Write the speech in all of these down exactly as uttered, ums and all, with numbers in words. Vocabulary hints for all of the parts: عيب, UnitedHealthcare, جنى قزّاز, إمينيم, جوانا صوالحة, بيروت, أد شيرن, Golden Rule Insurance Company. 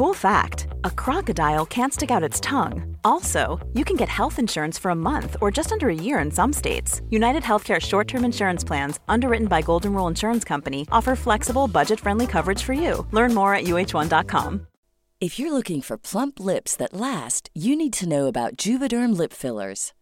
Cool fact, a crocodile can't stick out its tongue. Also, you can get health insurance for a month or just under a year in some states. UnitedHealthcare short-term insurance plans, underwritten by Golden Rule Insurance Company, offer flexible, budget-friendly coverage for you. Learn more at U H one dot com. If you're looking for plump lips that last, you need to know about Juvederm lip fillers.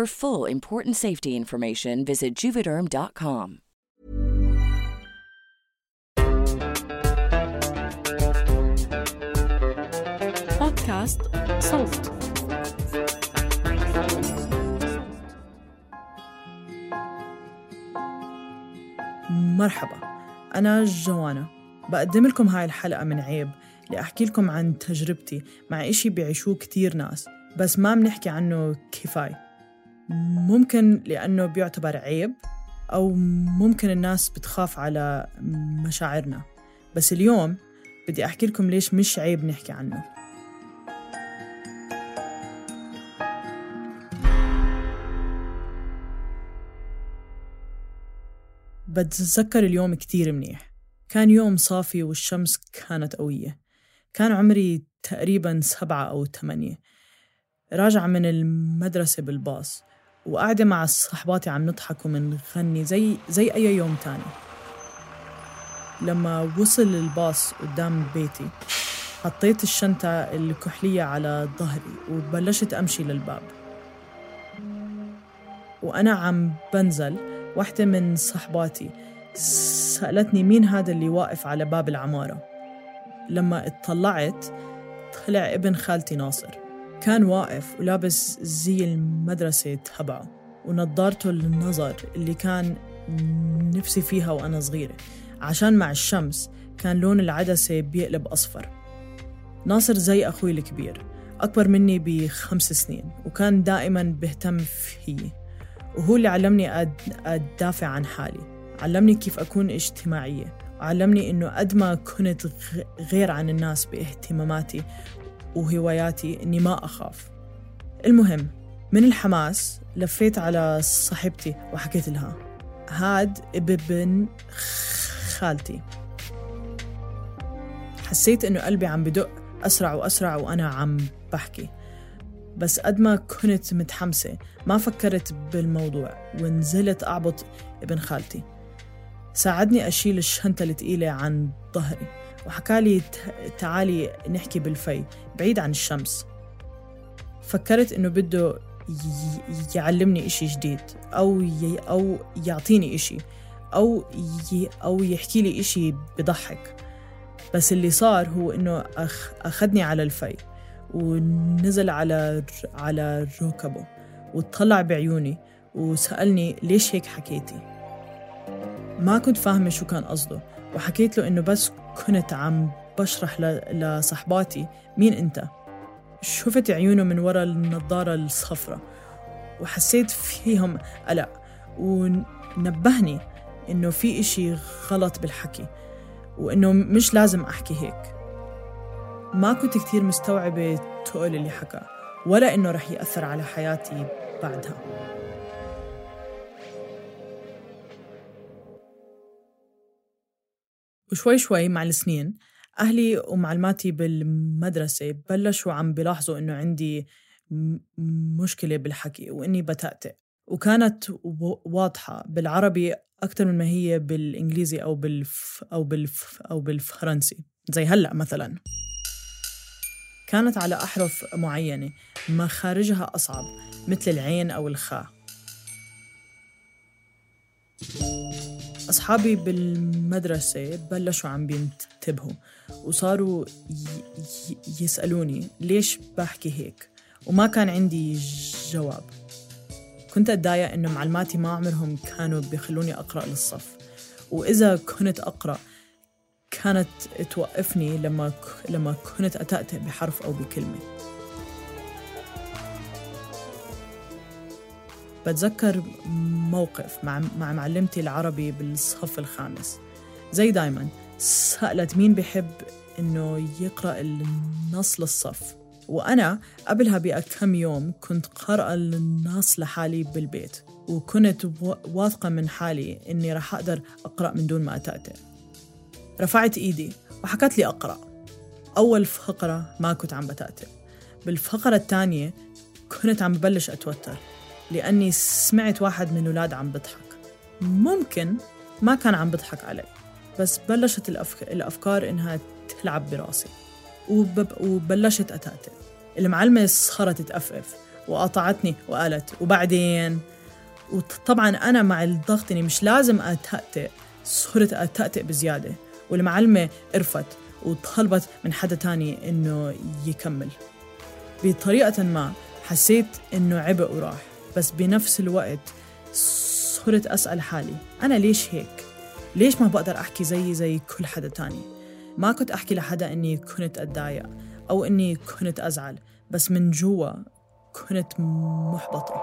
For full important safety information, visit Juvederm dot com. بودكاست صوت. مرحبا، أنا جوانا، بقدم لكم هاي الحلقة من عيب لأحكي لكم عن تجربتي مع إشي بيعيشوه كتير ناس بس ما بنحكي عنه كفاية. ممكن لأنه بيعتبر عيب أو ممكن الناس بتخاف على مشاعرنا، بس اليوم بدي أحكي لكم ليش مش عيب نحكي عنه. بتذكر اليوم كتير منيح، كان يوم صافي والشمس كانت قوية، كان عمري تقريباً سبعة أو ثمانية، راجع من المدرسة بالباص وقاعدة مع صحباتي عم نضحك ومنغني زي, زي أي يوم تاني. لما وصل الباص قدام بيتي حطيت الشنطة الكحلية على ظهري وبلشت أمشي للباب. وأنا عم بنزل واحدة من صحباتي سألتني مين هذا اللي واقف على باب العمارة. لما اتطلعت طلع ابن خالتي ناصر، كان واقف ولابس زي المدرسة تبعه ونظارته للنظر اللي كان نفسي فيها وأنا صغيرة، عشان مع الشمس كان لون العدسة بيقلب أصفر. ناصر زي أخوي الكبير، أكبر مني بخمس سنين، وكان دائماً بيهتم فيي، وهو اللي علمني أدافع عن حالي، علمني كيف أكون اجتماعية، وعلمني إنه قد ما كنت غير عن الناس باهتماماتي وهواياتي إني ما أخاف. المهم، من الحماس لفيت على صاحبتي وحكيت لها هاد ابن خالتي. حسيت إنه قلبي عم بدق أسرع وأسرع وأنا عم بحكي، بس قد ما كنت متحمسة ما فكرت بالموضوع ونزلت أعبط ابن خالتي. ساعدني أشيل الشنطة الثقيلة عن ظهري وحكالي تعالي نحكي بالفي بعيد عن الشمس. فكرت إنه بده يعلمني إشي جديد أو ي... أو يعطيني إشي أو ي... أو يحكي لي إشي بضحك، بس اللي صار هو إنه أخ... أخذني على الفي ونزل على على ركبه وطلع بعيوني وسألني ليش هيك حكيتي. ما كنت فاهمة شو كان قصده، وحكيت له إنه بس كنت عم بشرح لصحباتي مين أنت. شفت عيونه من وراء النظارة الصفرة وحسيت فيهم قلق، ونبهني إنه في إشي غلط بالحكي وإنه مش لازم أحكي هيك. ما كنت كتير مستوعبة تقول اللي حكى ولا إنه رح يأثر على حياتي بعدها. وشوي شوي مع السنين أهلي ومعلماتي بالمدرسة بلشوا عم بلاحظوا إنه عندي مشكلة بالحكي وإني بتأتئ، وكانت واضحة بالعربي أكتر من ما هي بالإنجليزي أو بالف أو بالف أو بالفرنسي زي هلأ مثلاً. كانت على أحرف معينة مخارجها أصعب مثل العين أو الخاء. أصحابي بالمدرسة بلشوا عم بينتبهوا وصاروا ي... يسألوني ليش بحكي هيك، وما كان عندي جواب. كنت أتضايق إنه معلماتي ما عمرهم كانوا بيخلوني أقرأ للصف، وإذا كنت أقرأ كانت توقفني لما ك... لما كنت أتأتأ بحرف أو بكلمة. بتذكر موقف مع مع معلمتي العربي بالصف الخامس، زي دايماً سألت مين بحب إنه يقرأ النص للصف، وأنا قبلها بكم يوم كنت قارئة النص لحالي بالبيت، وكنت واثقة من حالي إني رح أقدر أقرأ من دون ما أتأتأ. رفعت إيدي وحكت لي أقرأ. أول فقرة ما كنت عم بتأتأ، بالفقرة الثانية كنت عم ببلش أتوتر لأني سمعت واحد من الأولاد عم بضحك. ممكن ما كان عم بضحك علي، بس بلشت الأفكار إنها تلعب براسي وبلشت أتأتأ. المعلمة صارت تتأفف وقاطعتني وقالت وبعدين، وطبعاً أنا مع الضغط إني مش لازم أتأتأ صرت أتأتأ بزيادة، والمعلمة قرفت وطلبت من حدا تاني إنه يكمل. بطريقة ما حسيت إنه عبء وراح، بس بنفس الوقت صرت أسأل حالي أنا ليش هيك؟ ليش ما بقدر أحكي زي زي كل حدا تاني؟ ما كنت أحكي لحدا إني كنت أتضايق أو إني كنت أزعل، بس من جوا كنت محبطة.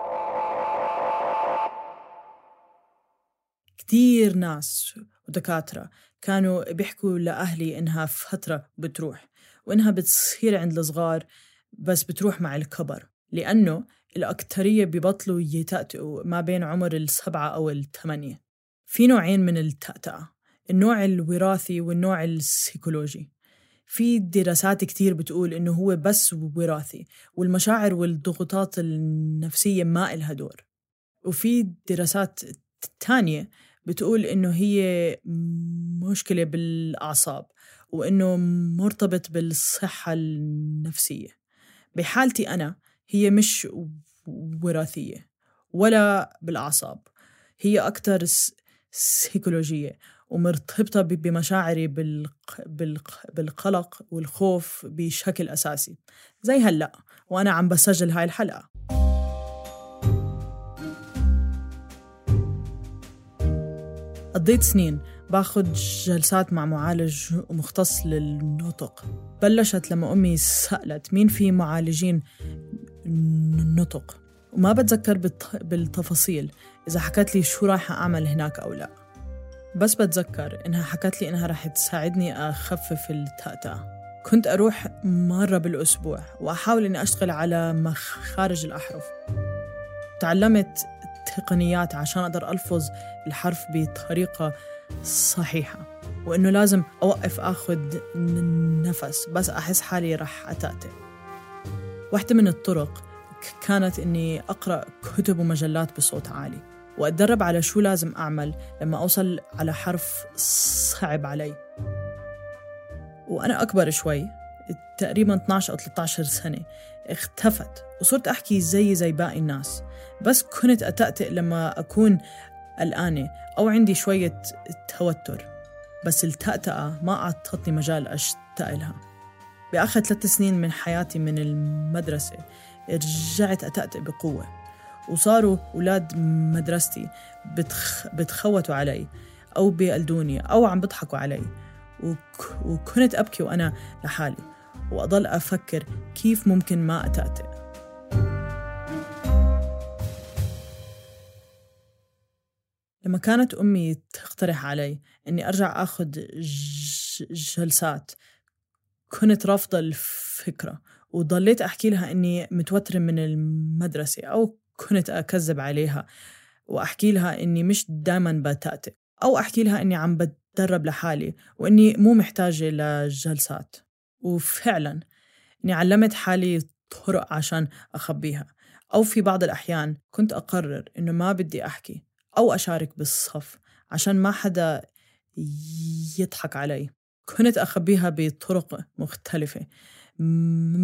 كتير ناس ودكاترة كانوا بيحكوا لأهلي إنها فترة بتروح وإنها بتصير عند الصغار بس بتروح مع الكبر، لأنه الأكترية ببطلوا يتأتئوا ما بين عمر السبعة أو الثمانية. في نوعين من التأتأة، النوع الوراثي والنوع السيكولوجي. في دراسات كتير بتقول إنه هو بس وراثي والمشاعر والضغوطات النفسية ما إلها دور، وفي دراسات تانية بتقول إنه هي مشكلة بالأعصاب وإنه مرتبط بالصحة النفسية. بحالتي أنا هي مش وراثية ولا بالأعصاب، هي أكتر سيكولوجية ومرتبطة بمشاعري بالقلق والخوف بشكل أساسي، زي هلأ وأنا عم بسجل هاي الحلقة. قضيت سنين باخد جلسات مع معالج مختص للنطق. بلشت لما أمي سألت مين في معالجين النطق، وما بتذكر بالتفاصيل إذا حكت لي شو رايحة أعمل هناك أو لا، بس بتذكر إنها حكت لي إنها راح تساعدني أخفف التأتأة. كنت أروح مرة بالأسبوع وأحاول إني أشتغل على مخارج الأحرف. تعلمت تقنيات عشان أقدر ألفظ الحرف بطريقة صحيحة، وإنه لازم أوقف أخذ نفس بس أحس حالي رح أتأتأ. واحدة من الطرق كانت إني أقرأ كتب ومجلات بصوت عالي وأتدرب على شو لازم أعمل لما أوصل على حرف صعب علي. وأنا أكبر شوي تقريباً اثنعش أو ثلاثطعش سنة اختفت، وصرت أحكي زي زي باقي الناس، بس كنت أتأتأ لما أكون قلقانة أو عندي شوية توتر، بس التأتأة ما أعطتني مجال أشتغلها. بآخر ثلاث سنين من حياتي من المدرسة رجعت أتأتأ بقوة، وصاروا أولاد مدرستي بتخ... بتخوتوا علي أو بيقلدوني أو عم بضحكوا علي، وك... وكنت أبكي وأنا لحالي وأضل أفكر كيف ممكن ما أتأتأ. لما كانت أمي تقترح علي أني أرجع أخذ جلسات كنت رافضة الفكرة، وضليت أحكي لها أني متوترة من المدرسة أو كنت أكذب عليها وأحكي لها أني مش دايماً بتأتئ، أو أحكي لها أني عم بتدرب لحالي وأني مو محتاجة لجلسات. وفعلاً أني علمت حالي طرق عشان أخبيها، أو في بعض الأحيان كنت أقرر أنه ما بدي أحكي أو أشارك بالصف عشان ما حدا يضحك علي. كنت أخبيها بطرق مختلفة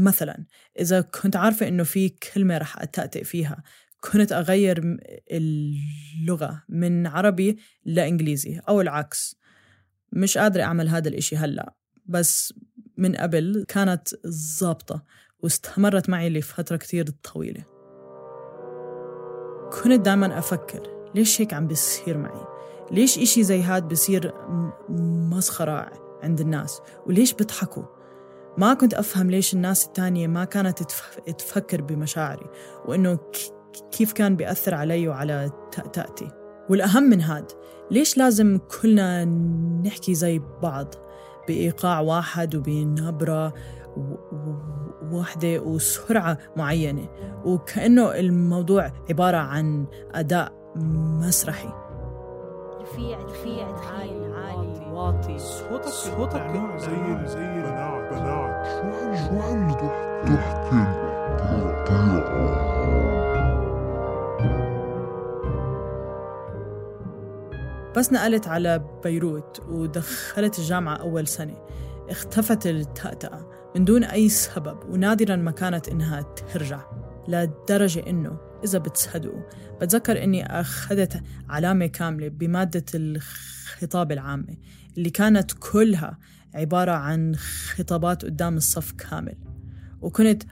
مثلا إذا كنت عارفة إنه في كلمة رح أتأتئ فيها كنت أغير اللغة من عربي لإنجليزي أو العكس. مش قادرة أعمل هذا الإشي هلأ، بس من قبل كانت ظابطة واستمرت معي لفترة كتير طويلة. كنت دايما أفكر ليش هيك عم بيصير معي، ليش إشي زي هاد بيصير مسخرة عند الناس، وليش بيضحكوا. ما كنت أفهم ليش الناس التانية ما كانت تفكر بمشاعري وإنه كيف كان بيأثر علي وعلى تأتي. والأهم من هاد، ليش لازم كلنا نحكي زي بعض بإيقاع واحد وبنبرة واحدة وسرعة معينة، وكأنه الموضوع عبارة عن أداء مسرحي. رفيع رفيع عالي عالي واطي، صوتك صوتك زي زي بناع بناع شو شو عم تحكي. بس نقلت على بيروت ودخلت الجامعة أول سنة، اختفت التأتأة من دون أي سبب، ونادراً ما كانت إنها ترجع، لدرجة إنه إذا بتصدقوا بتذكر إني أخذت علامة كاملة بمادة الخطاب العامة اللي كانت كلها عبارة عن خطابات قدام الصف كامل، وكنت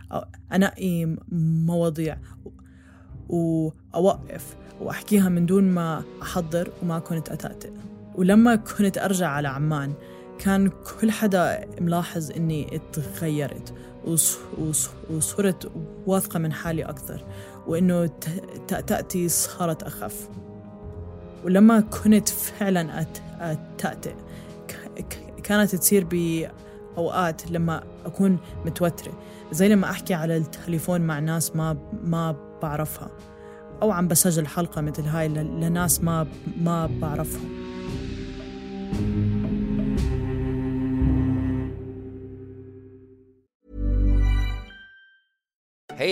أنقي مواضيع وأوقف وأحكيها من دون ما أحضر وما كنت أتأتئ. ولما كنت أرجع على عمان كان كل حدا ملاحظ إني اتغيرت وصرت واثقة من حالي أكثر، وإنه تأتأتي صارت أخف. ولما كنت فعلا أتأتئ كانت تصير بأوقات لما أكون متوترة، زي لما أحكي على التليفون مع ناس ما ما بعرفها، أو عم بسجل حلقة مثل هاي لناس ما ما بعرفهم. Hey,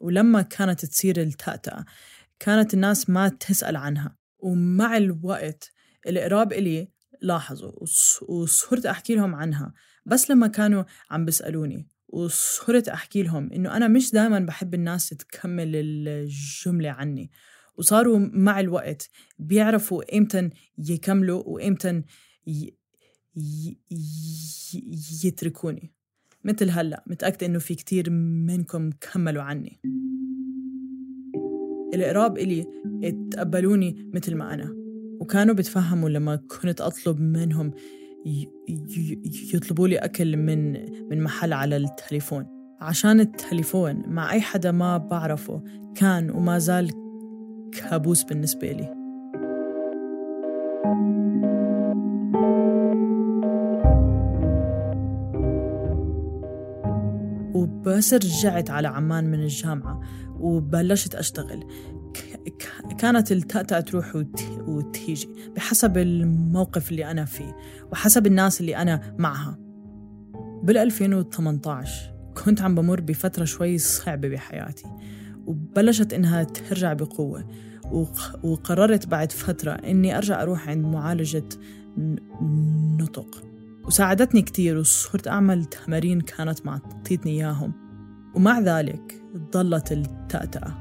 ولما كانت تصير التأتأة كانت الناس ما تسأل عنها، ومع الوقت القراب إلي لاحظوا وصرت أحكي لهم عنها، بس لما كانوا عم بيسألوني وصرت أحكي لهم إنه أنا مش دائما بحب الناس تكمل الجملة عني، وصاروا مع الوقت بيعرفوا إمتى يكملوا وإمتى ي... ي... ي... يتركوني. مثل هلأ متأكدة إنه في كتير منكم كملوا عني. القراب إلي اتقبلوني مثل ما أنا، وكانوا بتفهموا لما كنت أطلب منهم يطلبوا لي أكل من من محل على التليفون، عشان التليفون مع أي حدا ما بعرفه كان وما زال كابوس بالنسبة لي. وبس رجعت على عمان من الجامعة وبلشت أشتغل، كانت التأتأة تروح وتيجي بحسب الموقف اللي أنا فيه وحسب الناس اللي أنا معها. بالألفين وثمانية عشر كنت عم بمر بفترة شوي صعبة بحياتي، وبلشت إنها ترجع بقوة، وقررت بعد فترة إني أرجع أروح عند معالجة نطق، وساعدتني كتير وصرت أعمل تمارين كانت معطيتني إياهم. ومع ذلك ظلت التأتأة.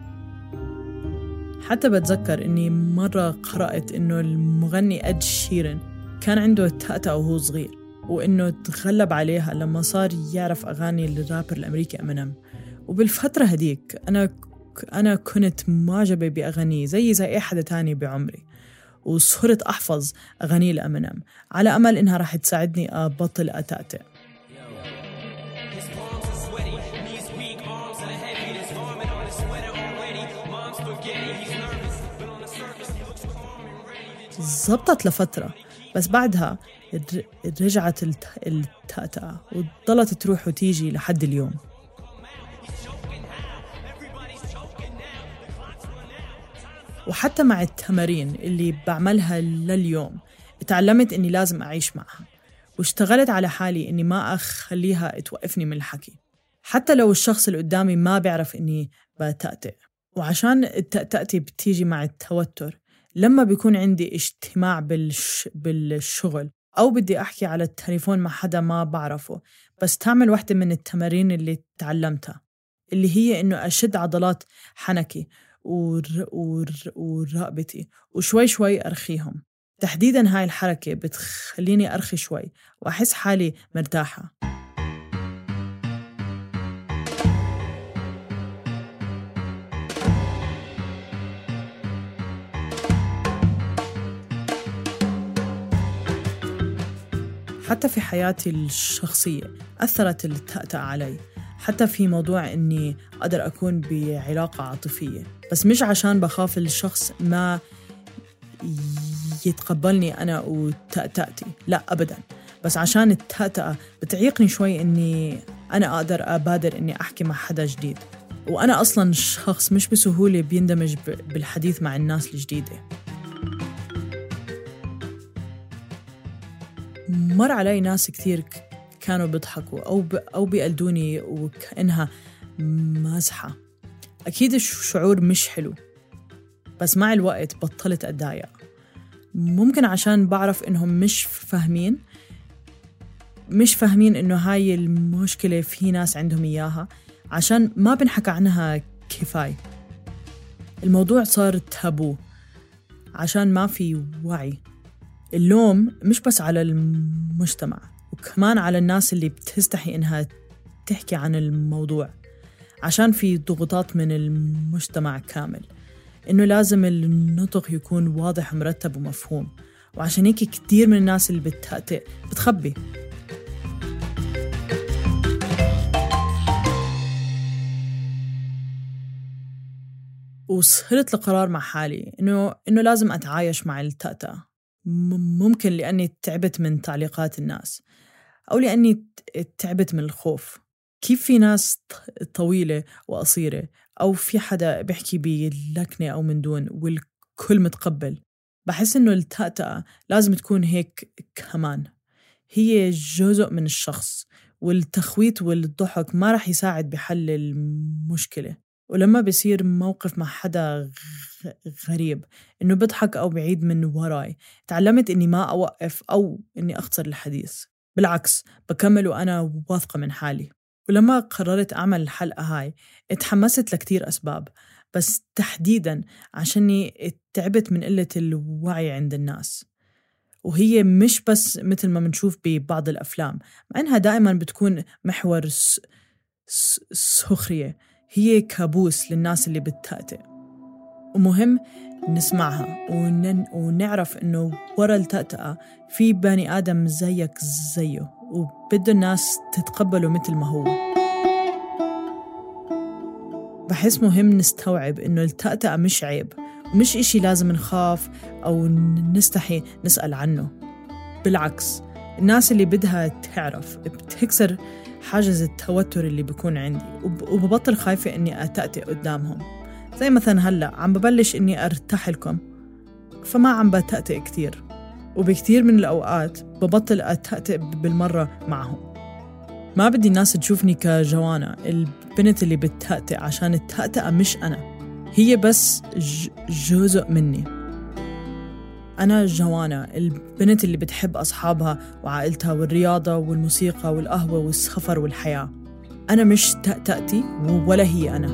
حتى بتذكر أني مرة قرأت أنه المغني أد شيرن كان عنده التأتأة وهو صغير، وإنه تغلب عليها لما صار يعرف أغاني الرابر الأمريكي إمينيم. وبالفترة هديك أنا أنا كنت معجبة بأغانيه زي زي أي حدا تاني بعمري، وصرت أحفظ أغاني لإمينيم على أمل إنها راح تساعدني أبطل أتأتأ. زبطت لفترة، بس بعدها رجعت التأتأة وضلت تروح وتيجي لحد اليوم. وحتى مع التمارين اللي بعملها لليوم تعلمت إني لازم أعيش معها، واشتغلت على حالي إني ما أخليها توقفني من الحكي حتى لو الشخص اللي قدامي ما بيعرف إني بتأتأ. وعشان التأتأتي بتيجي مع التوتر، لما بيكون عندي اجتماع بالش... بالشغل أو بدي أحكي على التليفون مع حدا ما بعرفه، بس تعمل واحدة من التمارين اللي تعلمتها اللي هي إنه أشد عضلات حنكي ور... ور... ورقبتي وشوي شوي أرخيهم. تحديداً هاي الحركة بتخليني أرخي شوي وأحس حالي مرتاحة. حتى في حياتي الشخصية أثرت التأتأة علي، حتى في موضوع أني أقدر أكون بعلاقة عاطفية، بس مش عشان بخاف الشخص ما يتقبلني أنا وتأتأتي، لا أبداً، بس عشان التأتأة بتعيقني شوي أني أنا أقدر أبادر أني أحكي مع حدا جديد، وأنا أصلاً شخص مش بسهولة بيندمج بالحديث مع الناس الجديدة. مر علي ناس كتير كانوا بيضحكوا أو ب... أو بيقلدوني وكأنها مزحة. أكيد الشعور مش حلو، بس مع الوقت بطلت أتضايق، ممكن عشان بعرف إنهم مش فاهمين مش فاهمين إنه هاي المشكلة في ناس عندهم إياها، عشان ما بنحكي عنها كفاية. الموضوع صار تابو عشان ما في وعي. اللوم مش بس على المجتمع، وكمان على الناس اللي بتستحي إنها تحكي عن الموضوع، عشان في ضغوطات من المجتمع كامل إنه لازم النطق يكون واضح ومرتب ومفهوم، وعشان هيك كتير من الناس اللي بتأتأ بتخبي. وصلت لقرار مع حالي إنه إنه لازم أتعايش مع التأتأة، ممكن لأني تعبت من تعليقات الناس أو لأني تعبت من الخوف. كيف في ناس طويلة وقصيرة أو في حدا بيحكي بلكنة أو من دون والكل متقبل، بحس إنه التأتأة لازم تكون هيك كمان، هي جزء من الشخص، والتخويت والضحك ما رح يساعد بحل المشكلة. ولما بصير موقف مع حدا غريب إنه بضحك أو بعيد من وراي، تعلمت إني ما أوقف أو إني أختصر الحديث، بالعكس بكمل وأنا واثقة من حالي. ولما قررت أعمل الحلقة هاي اتحمست لكتير أسباب، بس تحديداً عشاني تعبت من قلة الوعي عند الناس، وهي مش بس مثل ما منشوف ببعض الأفلام، مع إنها دائماً بتكون محور سخرية، هي كابوس للناس اللي بتأتأ، ومهم نسمعها ون... ونعرف إنه ورا التأتأة في بني آدم زيك زيه، وبده الناس تتقبله مثل ما هو. بحس مهم نستوعب إنه التأتأة مش عيب، ومش إشي لازم نخاف أو نستحي نسأل عنه، بالعكس الناس اللي بدها تعرف بتكسر حاجز التوتر اللي بيكون عندي، وببطل خايفة إني أتأتأ قدامهم. زي مثلا هلأ عم ببلش إني أرتاح لكم، فما عم بتأتأ كتير، وبكتير من الأوقات ببطل أتأتأ بالمرة معهم. ما بدي الناس تشوفني كجوانا البنت اللي بتأتأ، عشان التأتأة مش أنا، هي بس جزء مني. أنا جوانا البنت اللي بتحب أصحابها وعائلتها والرياضة والموسيقى والقهوة والسفر والحياة، أنا مش تأتأتي ولا هي أنا.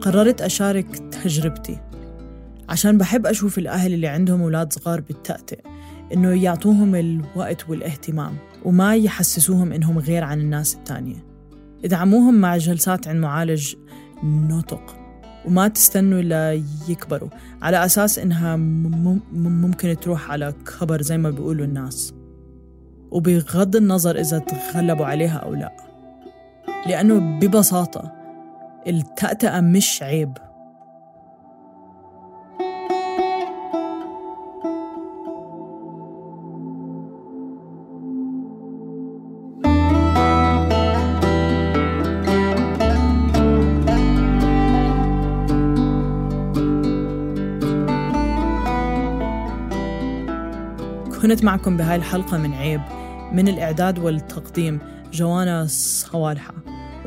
قررت أشارك تجربتي، عشان بحب أشوف الأهل اللي عندهم أولاد صغار بالتأتئ إنه يعطوهم الوقت والاهتمام وما يحسسوهم إنهم غير عن الناس التانية. ادعموهم مع جلسات عن معالج نطق، وما تستنوا إلا يكبروا على أساس إنها ممكن تروح على كبر زي ما بيقولوا الناس، وبغض النظر إذا تغلبوا عليها أو لا، لأنه ببساطة التأتأة مش عيب. كنت معكم بهاي الحلقة من عيب، من الإعداد والتقديم جوانا صوالحة،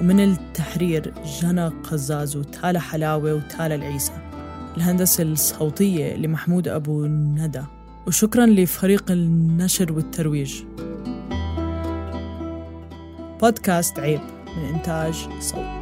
ومن التحرير جنى قزّاز وتالا حلاوة وتالا العيسى. الهندسة الصوتية لمحمود أبو ندى، وشكراً لفريق النشر والترويج. بودكاست عيب من إنتاج صوت.